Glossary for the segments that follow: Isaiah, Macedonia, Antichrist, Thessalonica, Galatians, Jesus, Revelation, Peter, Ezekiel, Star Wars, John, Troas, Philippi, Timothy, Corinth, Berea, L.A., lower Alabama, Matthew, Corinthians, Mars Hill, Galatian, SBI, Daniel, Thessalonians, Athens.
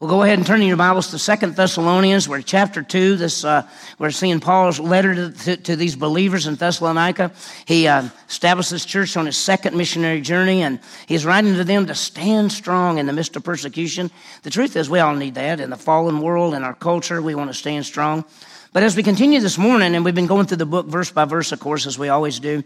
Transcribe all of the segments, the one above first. Well, go ahead and turn in your Bibles to 2 Thessalonians. We're chapter 2. We're seeing Paul's letter to these believers in Thessalonica. He established this church on his second missionary journey, and he's writing to them to stand strong in the midst of persecution. The truth is, we all need that. In the fallen world, in our culture, we want to stand strong. But as we continue this morning, and we've been going through the book verse by verse, of course, as we always do,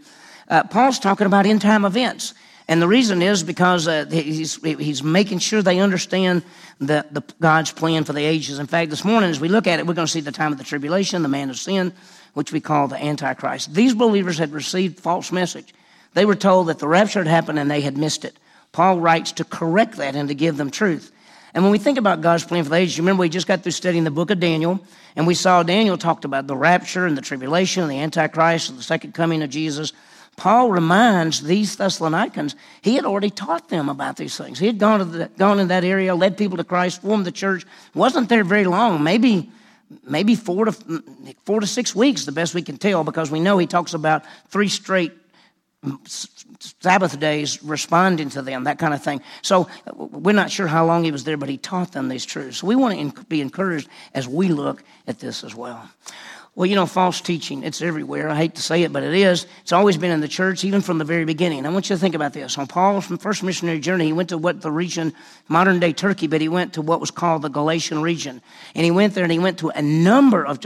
Paul's talking about end-time events. And the reason is because he's making sure they understand the God's plan for the ages. In fact, this morning as we look at it, we're going to see the time of the tribulation, the man of sin, which we call the Antichrist. These believers had received false message. They were told that the rapture had happened and they had missed it. Paul writes to correct that and to give them truth. And when we think about God's plan for the ages, you remember we just got through studying the book of Daniel, and we saw Daniel talked about the rapture and the tribulation and the Antichrist and the second coming of Jesus. Paul reminds these Thessalonians, he had already taught them about these things. He had gone in that area, led people to Christ, formed the church. Wasn't there very long, maybe 4 to 6 weeks, the best we can tell, because we know he talks about 3 straight Sabbath days responding to them, that kind of thing. So we're not sure how long he was there, but he taught them these truths. So we want to be encouraged as we look at this as well. Well, you know, false teaching, it's everywhere. I hate to say it, but it is. It's always been in the church, even from the very beginning. I want you to think about this. On Paul's first missionary journey, he went to the region, modern-day Turkey, but he went to what was called the Galatian region. And he went there, and he went to a number of,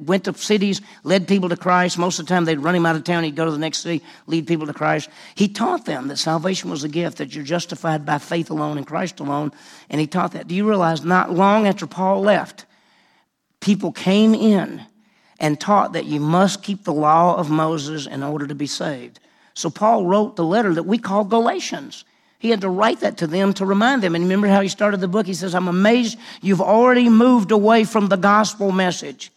went to cities, led people to Christ. Most of the time, they'd run him out of town. He'd go to the next city, lead people to Christ. He taught them that salvation was a gift, that you're justified by faith alone and Christ alone, and he taught that. Do you realize not long after Paul left, people came in and taught that you must keep the law of Moses in order to be saved. So Paul wrote the letter that we call Galatians. He had to write that to them to remind them. And remember how he started the book? He says, I'm amazed you've already moved away from the gospel message.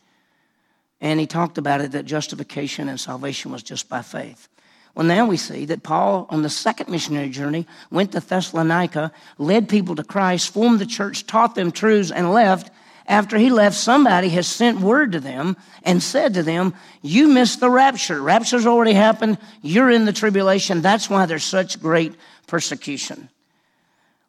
And he talked about it, that justification and salvation was just by faith. Well, now we see that Paul, on the second missionary journey, went to Thessalonica, led people to Christ, formed the church, taught them truths, and left. After he left, somebody has sent word to them and said to them, you missed the rapture. Rapture's already happened. You're in the tribulation. That's why there's such great persecution.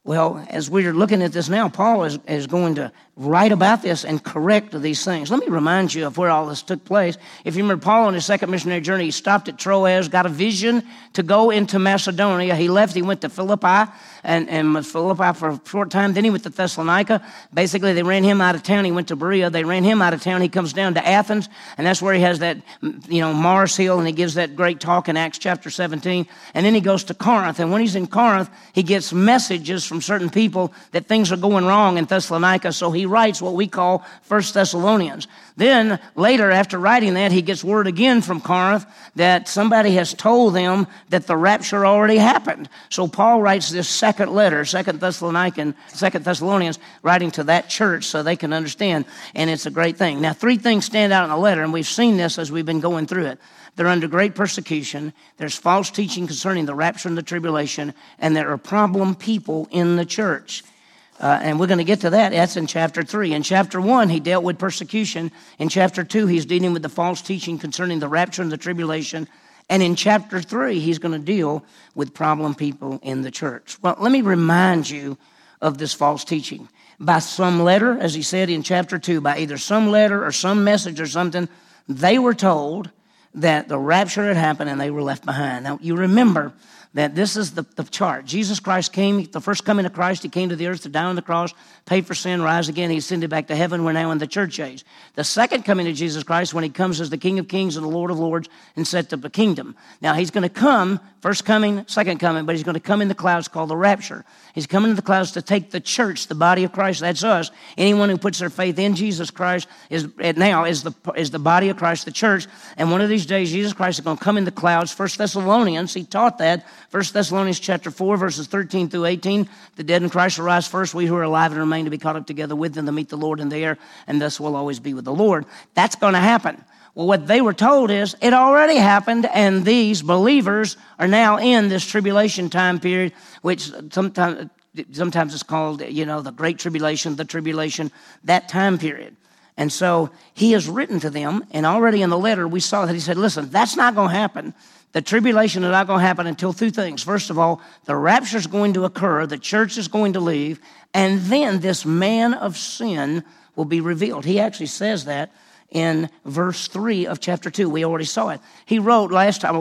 Well, as we're looking at this now, Paul is going to write about this and correct these things. Let me remind you of where all this took place. If you remember, Paul on his second missionary journey, he stopped at Troas, got a vision to go into Macedonia. He left, he went to Philippi, and was Philippi for a short time. Then he went to Thessalonica. Basically, they ran him out of town. He went to Berea. They ran him out of town. He comes down to Athens, and that's where he has that, Mars Hill, and he gives that great talk in Acts chapter 17. And then he goes to Corinth, and when he's in Corinth, he gets messages from certain people that things are going wrong in Thessalonica, so he writes what we call 1 Thessalonians. Then later, after writing that, he gets word again from Corinth that somebody has told them that the rapture already happened. So Paul writes this second letter, 2 Thessalonians, writing to that church so they can understand, and it's a great thing. Now, 3 things stand out in the letter, and we've seen this as we've been going through it. They're under great persecution. There's false teaching concerning the rapture and the tribulation, and there are problem people in the church. And we're going to get to that. That's in chapter 3. In chapter 1, he dealt with persecution. In chapter 2, he's dealing with the false teaching concerning the rapture and the tribulation. And in chapter 3, he's going to deal with problem people in the church. Well, let me remind you of this false teaching. By some letter, as he said in chapter 2, by either some letter or some message or something, they were told that the rapture had happened and they were left behind. Now, you remember that this is the chart. Jesus Christ came, the first coming of Christ, he came to the earth to die on the cross, pay for sin, rise again, he ascended back to heaven. We're now in the church age. The second coming of Jesus Christ, when he comes as the King of Kings and the Lord of Lords and set up the kingdom. Now, he's going to come, first coming, second coming, but he's going to come in the clouds called the rapture. He's coming in the clouds to take the church, the body of Christ, that's us. Anyone who puts their faith in Jesus Christ is the body of Christ, the church. And one of these days, Jesus Christ is going to come in the clouds. 1 Thessalonians, he taught that. 1 Thessalonians chapter 4, verses 13 through 18, the dead in Christ will rise first, we who are alive and remain to be caught up together with them to meet the Lord in the air, and thus we'll always be with the Lord. That's going to happen. Well, what they were told is it already happened, and these believers are now in this tribulation time period, which sometimes it's called, the Great Tribulation, the tribulation, that time period. And so he has written to them, and already in the letter we saw that he said, listen, that's not going to happen. The tribulation is not going to happen until two things. First of all, the rapture is going to occur, the church is going to leave, and then this man of sin will be revealed. He actually says that in verse 3 of chapter 2. We already saw it. He wrote last time,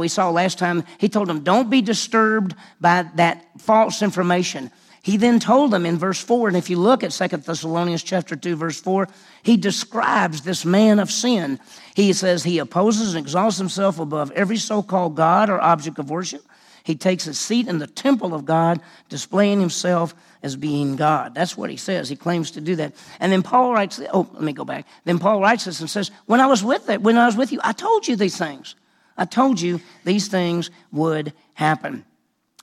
he told them, don't be disturbed by that false information. He then told them in verse 4, and if you look at 2 Thessalonians chapter 2, verse 4, he describes this man of sin. He says he opposes and exalts himself above every so-called God or object of worship. He takes a seat in the temple of God, displaying himself as being God. That's what he says. He claims to do that. And then Paul writes, Then Paul writes this and says, when I was with you, I told you these things. I told you these things would happen.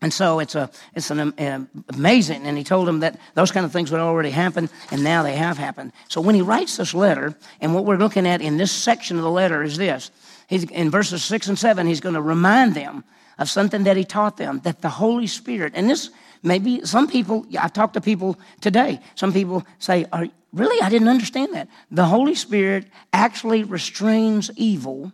And so it's an amazing, and he told them that those kind of things would already happen, and now they have happened. So when he writes this letter, and what we're looking at in this section of the letter is this. In verses 6 and 7, he's going to remind them of something that he taught them, that the Holy Spirit, and this maybe some people, I've talked to people today, some people say, really, I didn't understand that. The Holy Spirit actually restrains evil,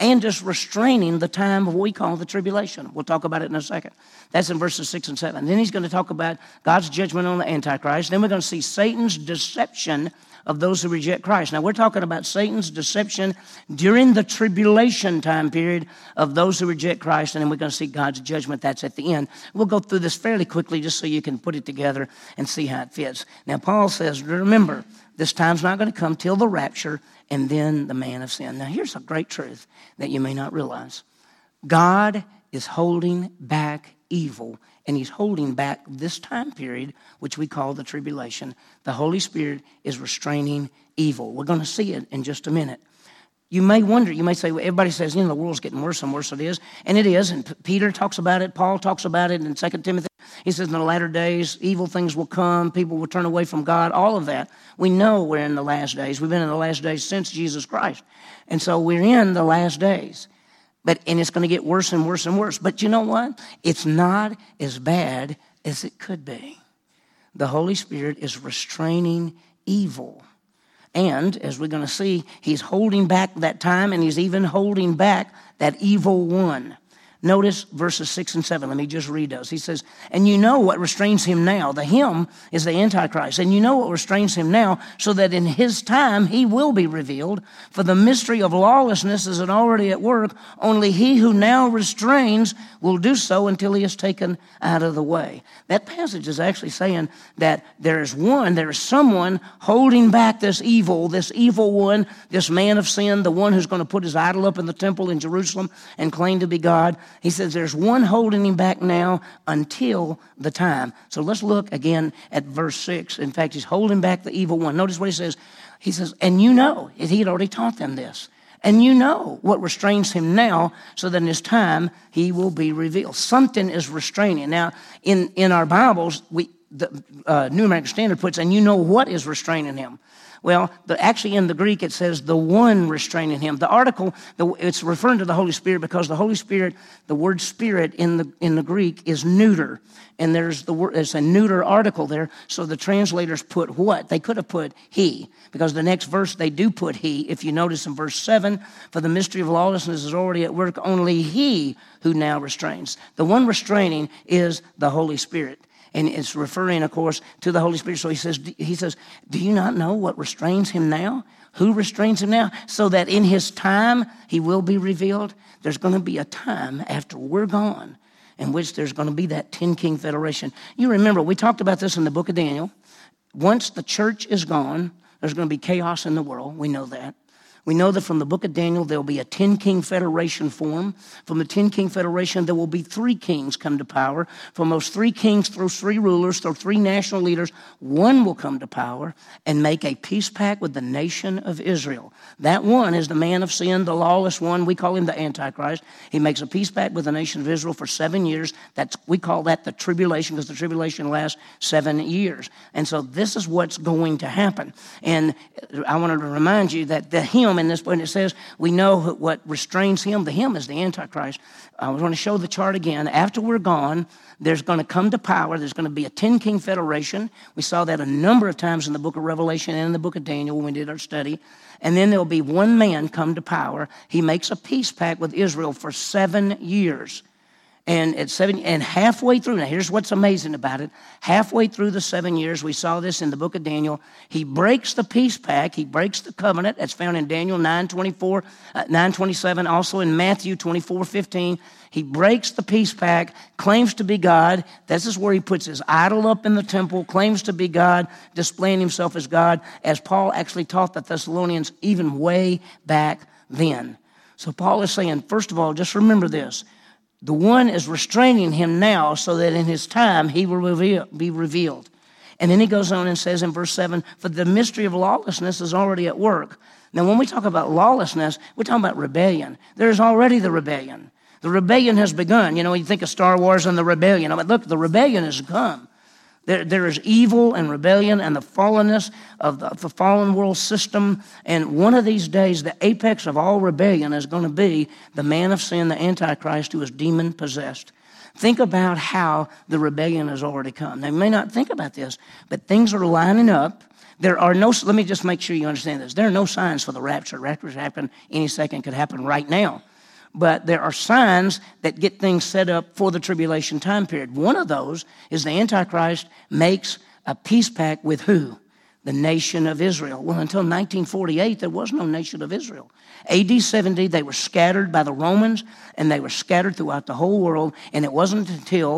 and just restraining the time of what we call the tribulation. We'll talk about it in a second. That's in verses 6 and 7. Then he's going to talk about God's judgment on the Antichrist. Then we're going to see Satan's deception of those who reject Christ. Now, we're talking about Satan's deception during the tribulation time period of those who reject Christ, and then we're going to see God's judgment. That's at the end. We'll go through this fairly quickly just so you can put it together and see how it fits. Now, Paul says, remember, this time's not going to come till the rapture and then the man of sin. Now, here's a great truth that you may not realize. God is holding back evil, and he's holding back this time period, which we call the tribulation. The Holy Spirit is restraining evil. We're going to see it in just a minute. You may wonder, you may say, well, everybody says, the world's getting worse and worse. It is, and it is, and Peter talks about it, Paul talks about it in 2 Timothy. He says in the latter days, evil things will come, people will turn away from God, all of that. We know we're in the last days. We've been in the last days since Jesus Christ, and so we're in the last days. And it's going to get worse and worse and worse. But you know what? It's not as bad as it could be. The Holy Spirit is restraining evil. And as we're going to see, he's holding back that time, and he's even holding back that evil one. Notice verses 6 and 7. Let me just read those. He says, and you know what restrains him now. The him is the Antichrist. And you know what restrains him now, so that in his time he will be revealed. For the mystery of lawlessness is already at work. Only he who now restrains will do so until he is taken out of the way. That passage is actually saying that there is someone holding back this evil one, this man of sin, the one who's going to put his idol up in the temple in Jerusalem and claim to be God. He says there's one holding him back now until the time. So let's look again at verse 6. In fact, he's holding back the evil one. Notice what he says. He says, and you know, he had already taught them this. And you know what restrains him now, so that in his time he will be revealed. Something is restraining. Now, in our Bibles, the New American Standard puts, and you know what is restraining him. Well, actually in the Greek it says the one restraining him. The article, it's referring to the Holy Spirit, because the Holy Spirit, the word spirit in the Greek is neuter. And it's a neuter article there, so the translators put what? They could have put he, because the next verse they do put he. If you notice in verse 7, for the mystery of lawlessness is already at work, only he who now restrains. The one restraining is the Holy Spirit. And it's referring, of course, to the Holy Spirit. So he says, do you not know what restrains him now? Who restrains him now? So that in his time he will be revealed. There's going to be a time after we're gone in which there's going to be that 10-king federation. You remember, we talked about this in the book of Daniel. Once the church is gone, there's going to be chaos in the world. We know that. We know that from the book of Daniel, there'll be a 10-king federation formed. From the 10-king federation, there will be 3 kings come to power. From those 3 kings, through 3 rulers, through 3 national leaders, one will come to power and make a peace pact with the nation of Israel. That one is the man of sin, the lawless one. We call him the Antichrist. He makes a peace pact with the nation of Israel for 7 years. We call that the tribulation, because the tribulation lasts 7 years. And so this is what's going to happen. And I wanted to remind you that the hymn him in this, when it says we know what restrains him, the him is the Antichrist. I want to show the chart again. After we're gone, there's going to come to power. There's going to be a 10-king federation. We saw that a number of times in the book of Revelation and in the book of Daniel when we did our study. And then there'll be one man come to power. He makes a peace pact with Israel for 7 years. And at seven, and halfway through, now here's what's amazing about it. Halfway through the 7 years, we saw this in the book of Daniel, he breaks the peace pact, he breaks the covenant. That's found in Daniel 9:24, 9:27, also in Matthew 24:15. He breaks the peace pact, claims to be God. This is where he puts his idol up in the temple, claims to be God, displaying himself as God, as Paul actually taught the Thessalonians even way back then. So Paul is saying, first of all, just remember this. The one is restraining him now so that in his time he will be revealed. And then he goes on and says in verse 7, for the mystery of lawlessness is already at work. Now when we talk about lawlessness, we're talking about rebellion. There is already the rebellion. The rebellion has begun. You know, you think of Star Wars and the rebellion. I mean, look, the rebellion has come. There is evil and rebellion and the fallenness of the fallen world system. And one of these days, the apex of all rebellion is going to be the man of sin, the Antichrist, who is demon-possessed. Think about how the rebellion has already come. Now, you may not think about this, but things are lining up. There are no, let me just make sure you understand this. There are no signs for the rapture. Rapture happen any second, could happen right now. But there are signs that get things set up for the tribulation time period. One of those is the Antichrist makes a peace pact with who? The nation of Israel. Well, until 1948, there was no nation of Israel. AD 70, they were scattered by the Romans, and they were scattered throughout the whole world. And it wasn't until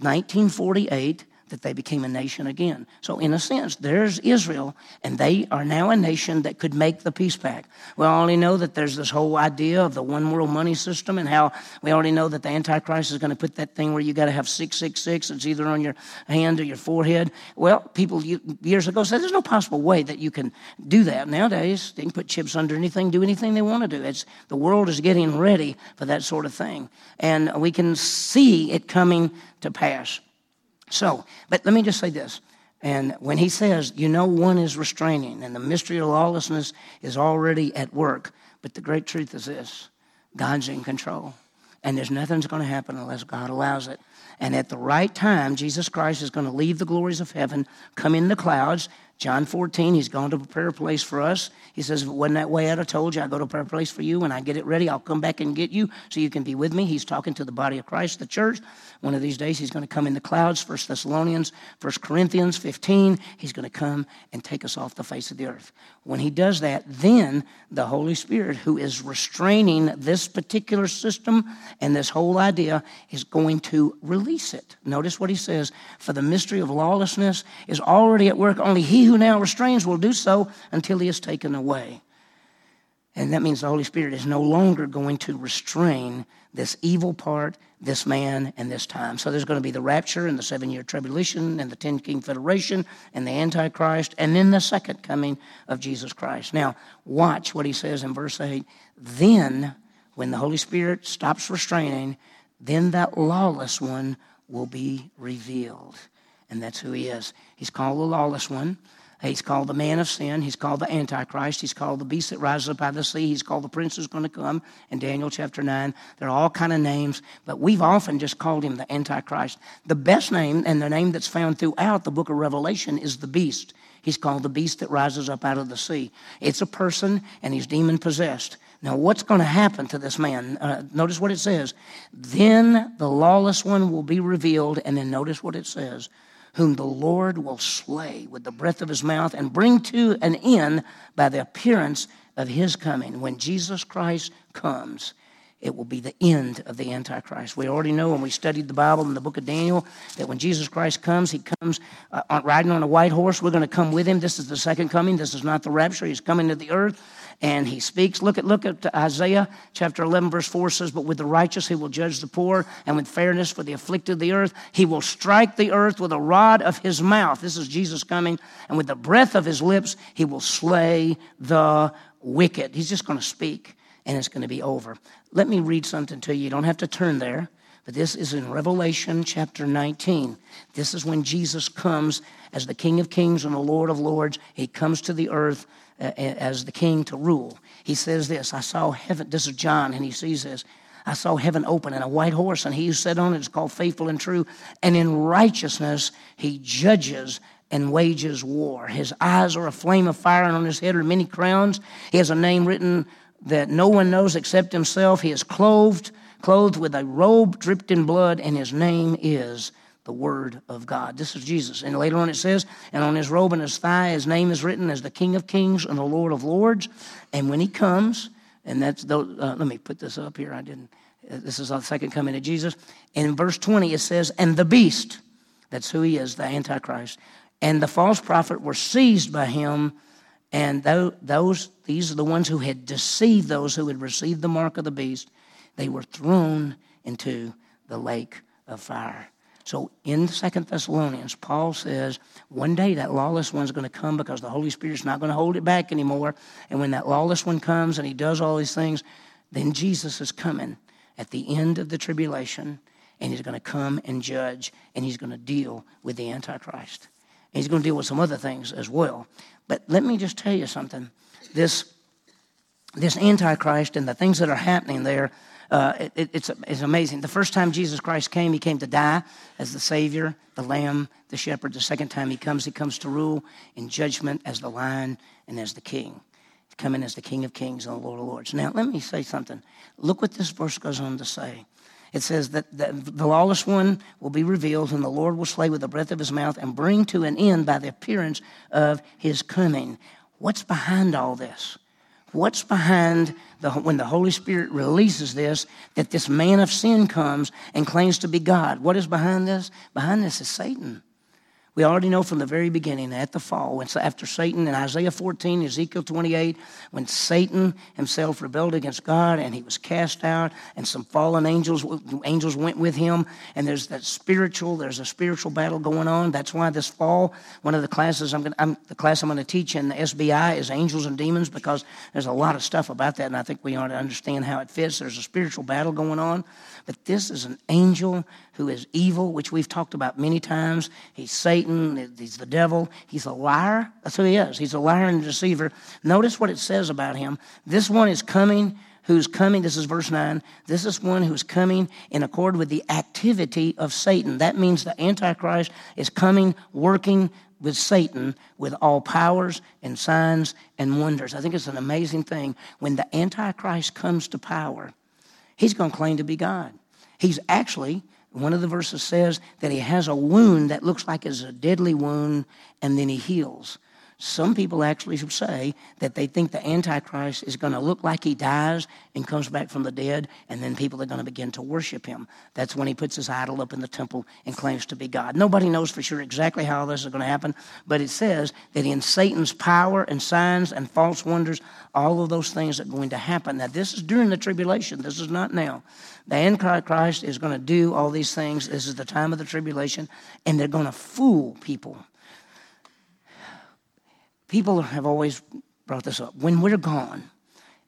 1948 that they became a nation again. So in a sense, there's Israel, and they are now a nation that could make the peace pact. We already know that there's this whole idea of the one world money system and how we already know that the Antichrist is going to put that thing where you got to have 666. It's either on your hand or your forehead. Well, people years ago said there's no possible way that you can do that. Nowadays, they can put chips under anything, do anything they want to do. It's the world is getting ready for that sort of thing, and we can see it coming to pass. So, but let me just say this, and when he says, you know, one is restraining, and the mystery of lawlessness is already at work, but the great truth is this, God's in control, and there's nothing's going to happen unless God allows it, and at the right time, Jesus Christ is going to leave the glories of heaven, come in the clouds. John 14, he's gone to prepare a place for us. He says, if it wasn't that way, I'd have told you, I go to prepare a place for you. When I get it ready, I'll come back and get you so you can be with me. He's talking to the body of Christ, the church. One of these days, he's going to come in the clouds, 1 Thessalonians, 1 Corinthians 15. He's going to come and take us off the face of the earth. When he does that, then the Holy Spirit, who is restraining this particular system and this whole idea, is going to release it. Notice what he says, for the mystery of lawlessness is already at work, only he who now restrains will do so until he is taken away. And that means the Holy Spirit is no longer going to restrain this evil part, this man, and this time. So there's going to be the rapture and the 7-year tribulation and the 10-king federation and the Antichrist and then the second coming of Jesus Christ. Now, watch what he says in verse 8. Then, when the Holy Spirit stops restraining, then that lawless one will be revealed. And that's who he is. He's called the lawless one. He's called the man of sin. He's called the Antichrist. He's called the beast that rises up out of the sea. He's called the prince who's going to come in Daniel chapter 9. They're all kind of names, but we've often just called him the Antichrist. The best name and the name that's found throughout the book of Revelation is the beast. He's called the beast that rises up out of the sea. It's a person, and he's demon-possessed. Now, what's going to happen to this man? Notice what it says. Then the lawless one will be revealed, and then notice what it says. Whom the Lord will slay with the breath of his mouth and bring to an end by the appearance of his coming. When Jesus Christ comes, it will be the end of the Antichrist. We already know when we studied the Bible in the book of Daniel that when Jesus Christ comes, he comes riding on a white horse. We're going to come with him. This is the second coming. This is not the rapture. He's coming to the earth. And he speaks. Look at Isaiah chapter 11, verse 4 says, but with the righteous he will judge the poor, and with fairness for the afflicted of the earth. He will strike the earth with a rod of his mouth. This is Jesus coming. And with the breath of his lips, he will slay the wicked. He's just going to speak, and it's going to be over. Let me read something to you. You don't have to turn there, But this is in Revelation chapter 19. This is when Jesus comes as the King of Kings and the Lord of Lords. He comes to the earth as the king to rule. He says this, I saw heaven, this is John, and he sees this. I saw heaven open and a white horse, and he who sat on it is called Faithful and True. And in righteousness he judges and wages war. His eyes are a flame of fire, and on his head are many crowns. He has a name written that no one knows except himself. He is clothed with a robe dripped in blood, and his name is the Word of God. This is Jesus. And later on it says, and on his robe and his thigh, his name is written as the King of Kings and the Lord of Lords. And when he comes, and that's, let me put this up here. I didn't, this is the second coming of Jesus. And in verse 20 it says, and the beast, that's who he is, the Antichrist, and the false prophet were seized by him. And these are the ones who had deceived those who had received the mark of the beast. They were thrown into the lake of fire. So in 2 Thessalonians, Paul says, one day that lawless one's going to come because the Holy Spirit's not going to hold it back anymore. And when that lawless one comes and he does all these things, then Jesus is coming at the end of the tribulation, and he's going to come and judge, and he's going to deal with the Antichrist. And he's going to deal with some other things as well. But let me just tell you something. This Antichrist and the things that are happening there, it's amazing. The first time Jesus Christ came, he came to die as the Savior, the Lamb, the Shepherd. The second time he comes to rule in judgment as the Lion and as the King. He's coming as the King of Kings and the Lord of Lords. Now, let me say something. Look what this verse goes on to say. It says that the lawless one will be revealed, and the Lord will slay with the breath of his mouth and bring to an end by the appearance of his coming. What's behind all this? What's behind when the Holy Spirit releases this, that this man of sin comes and claims to be God? What is behind this? Behind this is Satan. We already know from the very beginning at the fall, after Satan in Isaiah 14, Ezekiel 28, when Satan himself rebelled against God and he was cast out, and some fallen angels went with him, and there's a spiritual battle going on. That's why this fall, one of the classes the class I'm going to teach in the SBI is Angels and Demons, because there's a lot of stuff about that, and I think we ought to understand how it fits. There's a spiritual battle going on, but this is an angel who is evil, which we've talked about many times. He's Satan. He's the devil. He's a liar. That's who he is. He's a liar and a deceiver. Notice what it says about him. This one is coming who's coming. This is verse 9. This is one who's coming in accord with the activity of Satan. That means the Antichrist is coming, working with Satan, with all powers and signs and wonders. I think it's an amazing thing. When the Antichrist comes to power, he's going to claim to be God. He's actually... One of the verses says that he has a wound that looks like it's a deadly wound, and then he heals. Some people actually say that they think the Antichrist is going to look like he dies and comes back from the dead, and then people are going to begin to worship him. That's when he puts his idol up in the temple and claims to be God. Nobody knows for sure exactly how this is going to happen, but it says that in Satan's power and signs and false wonders, all of those things are going to happen. Now, this is during the tribulation. This is not now. The Antichrist is going to do all these things. This is the time of the tribulation, and they're going to fool people. People have always brought this up. When we're gone,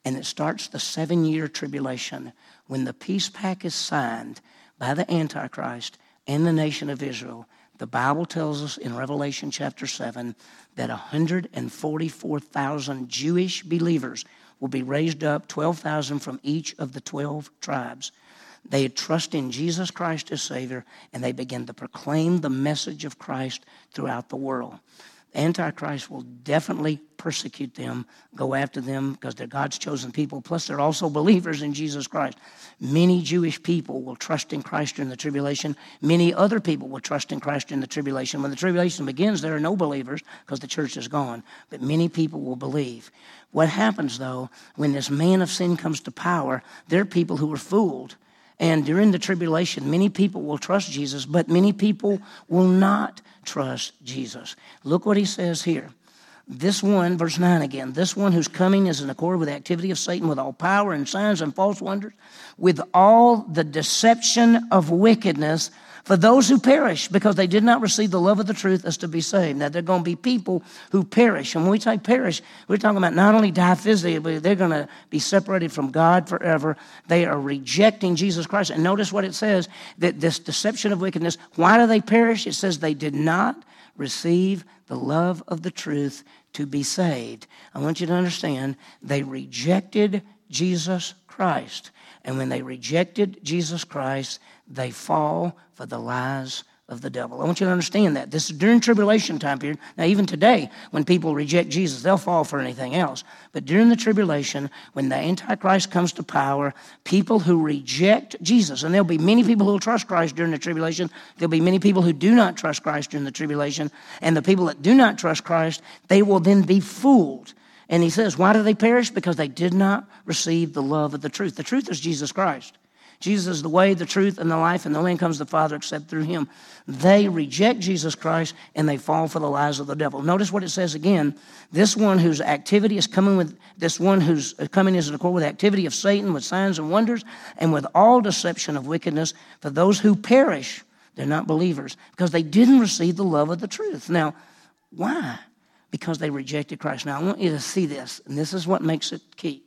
and it starts the 7-year tribulation, when the peace pact is signed by the Antichrist and the nation of Israel, the Bible tells us in Revelation chapter 7 that 144,000 Jewish believers will be raised up, 12,000 from each of the 12 tribes. They trust in Jesus Christ as Savior, and they begin to proclaim the message of Christ throughout the world. Antichrist will definitely persecute them, go after them, because they're God's chosen people. Plus, they're also believers in Jesus Christ. Many Jewish people will trust in Christ during the tribulation. Many other people will trust in Christ during the tribulation. When the tribulation begins, there are no believers because the church is gone. But many people will believe. What happens, though, when this man of sin comes to power, there are people who are fooled. And during the tribulation, many people will trust Jesus, but many people will not trust Jesus. Look what he says here. This one, verse 9 again, this one who's coming is in accord with the activity of Satan, with all power and signs and false wonders, with all the deception of wickedness for those who perish because they did not receive the love of the truth as to be saved. Now, there are going to be people who perish. And when we say perish, we're talking about not only die physically, but they're going to be separated from God forever. They are rejecting Jesus Christ. And notice what it says, that this deception of wickedness, why do they perish? It says they did not receive the love of the truth to be saved. I want you to understand, they rejected Jesus Christ. And when they rejected Jesus Christ, they fall for the lies of the devil. I want you to understand that. This is during tribulation time period. Now, even today, when people reject Jesus, they'll fall for anything else. But during the tribulation, when the Antichrist comes to power, people who reject Jesus, and there'll be many people who will trust Christ during the tribulation. There'll be many people who do not trust Christ during the tribulation. And the people that do not trust Christ, they will then be fooled. And he says, why do they perish? Because they did not receive the love of the truth. The truth is Jesus Christ. Jesus is the way, the truth, and the life, and no man comes to the Father except through him. They reject Jesus Christ, and they fall for the lies of the devil. Notice what it says again. This one whose activity is coming with, this one whose coming is in accord with the activity of Satan, with signs and wonders, and with all deception of wickedness, for those who perish, they're not believers, because they didn't receive the love of the truth. Now, why? Because they rejected Christ. Now, I want you to see this, and this is what makes it key.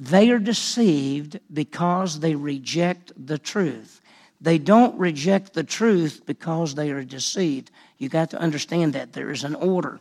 They are deceived because they reject the truth. They don't reject the truth because they are deceived. You got to understand that. There is an order.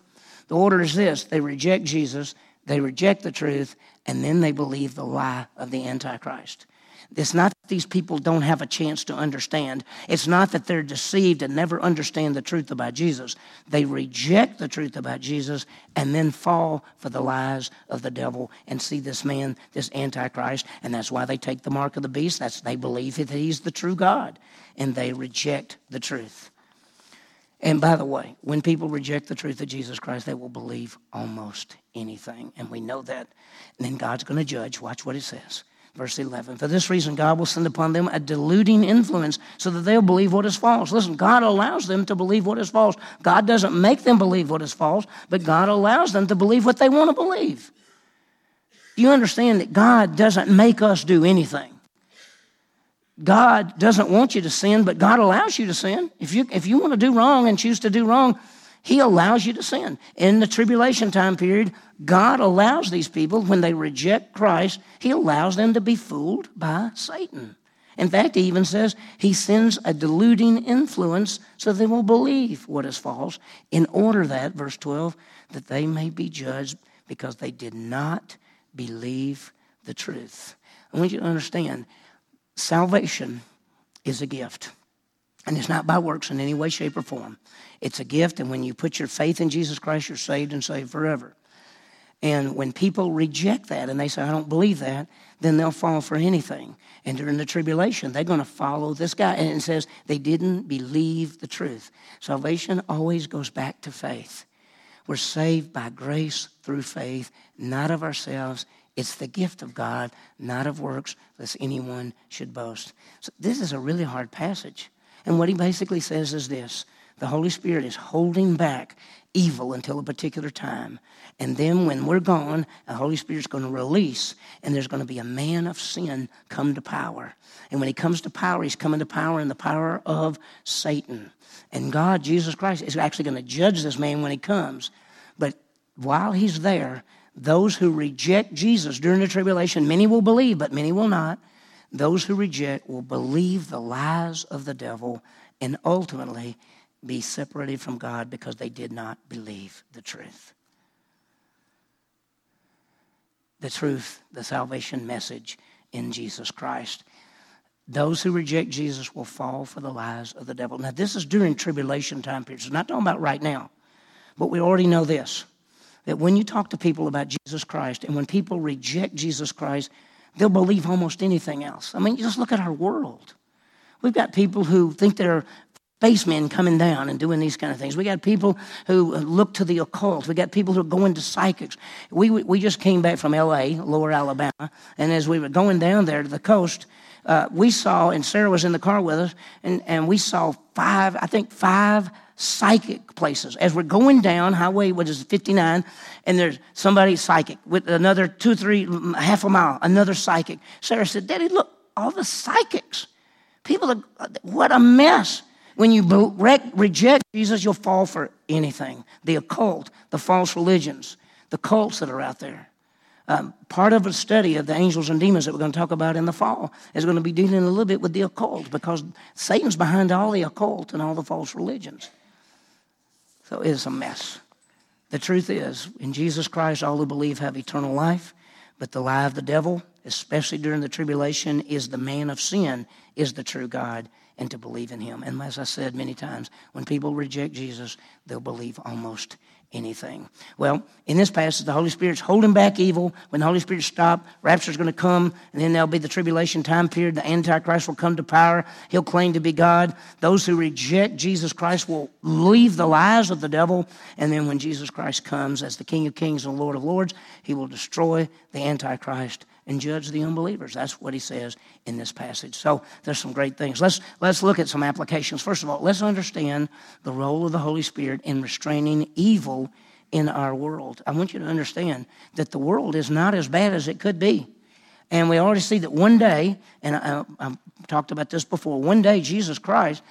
The order is this. They reject Jesus, they reject the truth, and then they believe the lie of the Antichrist. It's not that these people don't have a chance to understand. It's not that they're deceived and never understand the truth about Jesus. They reject the truth about Jesus and then fall for the lies of the devil and see this man, this Antichrist, and that's why they take the mark of the beast. They believe that he's the true God, and they reject the truth. And by the way, when people reject the truth of Jesus Christ, they will believe almost anything, and we know that. And then God's going to judge. Watch what it says. Verse 11, for this reason, God will send upon them a deluding influence so that they'll believe what is false. Listen, God allows them to believe what is false. God doesn't make them believe what is false, but God allows them to believe what they want to believe. You understand that God doesn't make us do anything. God doesn't want you to sin, but God allows you to sin. If you want to do wrong and choose to do wrong, he allows you to sin. In the tribulation time period, God allows these people, when they reject Christ, he allows them to be fooled by Satan. In fact, he even says he sends a deluding influence so they will believe what is false in order that, verse 12, that they may be judged because they did not believe the truth. I want you to understand, salvation is a gift. And it's not by works in any way, shape, or form. It's a gift, and when you put your faith in Jesus Christ, you're saved and saved forever. And when people reject that and they say, I don't believe that, then they'll fall for anything. And during the tribulation, they're going to follow this guy. And it says they didn't believe the truth. Salvation always goes back to faith. We're saved by grace through faith, not of ourselves. It's the gift of God, not of works, lest anyone should boast. So this is a really hard passage. And what he basically says is this. The Holy Spirit is holding back evil until a particular time. And then when we're gone, the Holy Spirit's going to release, and there's going to be a man of sin come to power. And when he comes to power, he's coming to power in the power of Satan. And God, Jesus Christ, is actually going to judge this man when he comes. But while he's there, those who reject Jesus during the tribulation, many will believe, but many will not. Those who reject will believe the lies of the devil and ultimately be separated from God because they did not believe the truth. The truth, the salvation message in Jesus Christ. Those who reject Jesus will fall for the lies of the devil. Now, this is during tribulation time periods. I'm not talking about right now, but we already know this, that when you talk to people about Jesus Christ and when people reject Jesus Christ, they'll believe almost anything else. I mean, you just look at our world. We've got people who think they're spacemen coming down and doing these kind of things. We got people who look to the occult. We got people who are going to psychics. We just came back from L.A., lower Alabama, and as we were going down there to the coast, we saw, and Sarah was in the car with us, and we saw five psychic places. As we're going down highway, what is 59, and there's somebody psychic with another two, three, half a mile, another psychic. Sarah said, Daddy, look, all the psychics, people, what a mess. When you reject Jesus, you'll fall for anything. The occult, the false religions, the cults that are out there. Part of a study of the angels and demons that we're going to talk about in the fall is going to be dealing a little bit with the occult, because Satan's behind all the occult and all the false religions. So it's a mess. The truth is, in Jesus Christ, all who believe have eternal life, but the lie of the devil, especially during the tribulation, is the man of sin is the true God, and to believe in him. And as I said many times, when people reject Jesus, they'll believe almost anything. Well, in this passage, the Holy Spirit's holding back evil. When the Holy Spirit stops, rapture's going to come, and then there'll be the tribulation time period. The Antichrist will come to power. He'll claim to be God. Those who reject Jesus Christ will leave the lies of the devil, and then when Jesus Christ comes as the King of Kings and Lord of Lords, he will destroy the Antichrist and judge the unbelievers. That's what he says in this passage. So there's some great things. Let's look at some applications. First of all, let's understand the role of the Holy Spirit in restraining evil in our world. I want you to understand that the world is not as bad as it could be. And we already see that one day, and I've talked about this before, one day Jesus Christ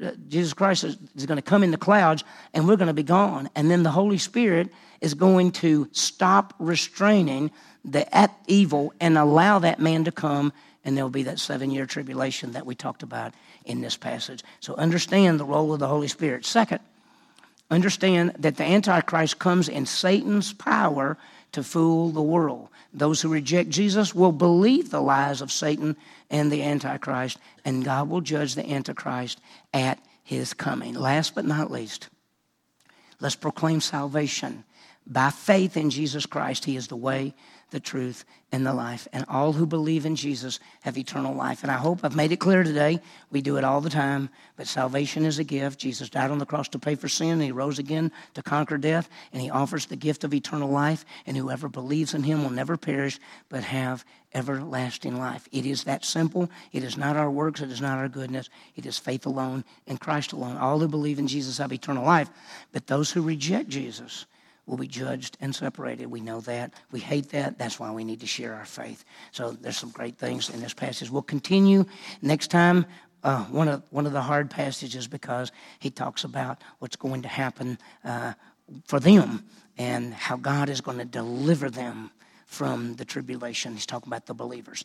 is going to come in the clouds, and we're going to be gone. And then the Holy Spirit is going to stop restraining the evil and allow that man to come, and there'll be that 7-year tribulation that we talked about in this passage. So understand the role of the Holy Spirit. Second, understand that the Antichrist comes in Satan's power to fool the world. Those who reject Jesus will believe the lies of Satan and the Antichrist, and God will judge the Antichrist at his coming. Last but not least, let's proclaim salvation by faith in Jesus Christ. He is the way, the truth, and the life. And all who believe in Jesus have eternal life. And I hope I've made it clear today. We do it all the time, but salvation is a gift. Jesus died on the cross to pay for sin, and he rose again to conquer death, and he offers the gift of eternal life, and whoever believes in him will never perish but have everlasting life. It is that simple. It is not our works. It is not our goodness. It is faith alone and Christ alone. All who believe in Jesus have eternal life, but those who reject Jesus will be judged and separated. We know that. We hate that. That's why we need to share our faith. So there's some great things in this passage. We'll continue next time. One of the hard passages, because he talks about what's going to happen for them and how God is going to deliver them from the tribulation. He's talking about the believers.